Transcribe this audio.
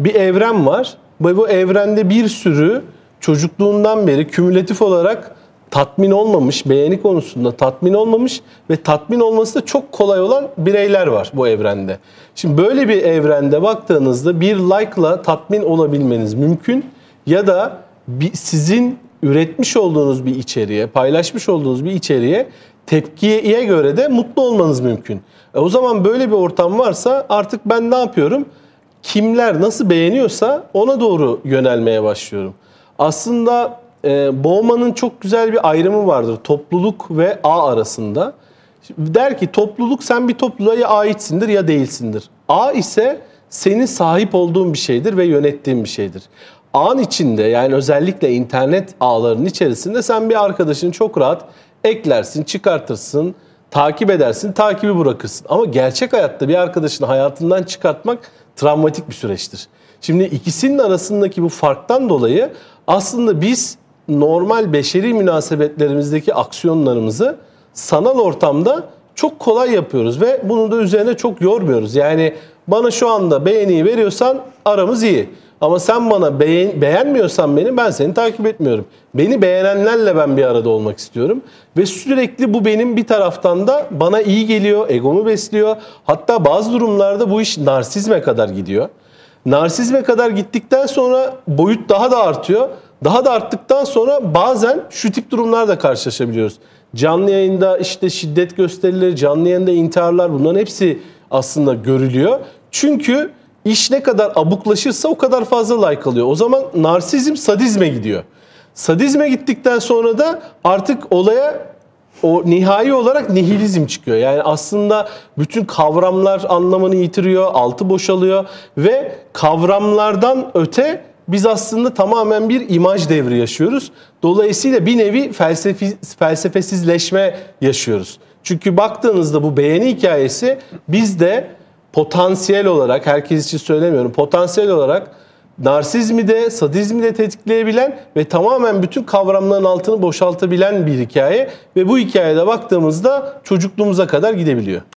bir evren var. Ve bu evrende bir sürü çocukluğundan beri kümülatif olarak tatmin olmamış, beğeni konusunda tatmin olmamış ve tatmin olması da çok kolay olan bireyler var bu evrende. Şimdi böyle bir evrende baktığınızda bir like'la tatmin olabilmeniz mümkün ya da sizin üretmiş olduğunuz bir içeriğe, paylaşmış olduğunuz bir içeriğe tepkiye göre de mutlu olmanız mümkün. O zaman böyle bir ortam varsa artık ben ne yapıyorum? Kimler nasıl beğeniyorsa ona doğru yönelmeye başlıyorum. Aslında Bowman'ın çok güzel bir ayrımı vardır topluluk ve ağ arasında. Der ki topluluk, sen bir topluluğa ya aitsindir ya değilsindir. Ağ ise senin sahip olduğun bir şeydir ve yönettiğin bir şeydir. Ağın içinde, yani özellikle internet ağlarının içerisinde sen bir arkadaşını çok rahat eklersin, çıkartırsın, takip edersin, takibi bırakırsın. Ama gerçek hayatta bir arkadaşını hayatından çıkartmak travmatik bir süreçtir. Şimdi ikisinin arasındaki bu farktan dolayı aslında biz normal beşeri münasebetlerimizdeki aksiyonlarımızı sanal ortamda çok kolay yapıyoruz ve bunu da üzerine çok yormuyoruz. Yani bana şu anda beğeniyi veriyorsan aramız iyi. Ama sen bana beğenmiyorsan ben seni takip etmiyorum. Beni beğenenlerle ben bir arada olmak istiyorum. Ve sürekli bu benim bir taraftan da bana iyi geliyor, egomu besliyor. Hatta bazı durumlarda bu iş narsizme kadar gidiyor. Narsizme kadar gittikten sonra boyut daha da artıyor. Daha da arttıktan sonra bazen şu tip durumlarla karşılaşabiliyoruz. Canlı yayında işte şiddet gösterileri, canlı yayında intiharlar, bunların hepsi aslında görülüyor. Çünkü İş ne kadar abuklaşırsa o kadar fazla like alıyor. O zaman narsizm sadizme gidiyor. Sadizme gittikten sonra da artık olaya o nihai olarak nihilizm çıkıyor. Yani aslında bütün kavramlar anlamını yitiriyor, altı boşalıyor ve kavramlardan öte biz aslında tamamen bir imaj devri yaşıyoruz. Dolayısıyla bir nevi felsefesizleşme yaşıyoruz. Çünkü baktığınızda bu beğeni hikayesi bizde potansiyel olarak, herkes için söylemiyorum, potansiyel olarak narsizmi de sadizmi de tetikleyebilen ve tamamen bütün kavramların altını boşaltabilen bir hikaye ve bu hikayede baktığımızda çocukluğumuza kadar gidebiliyor.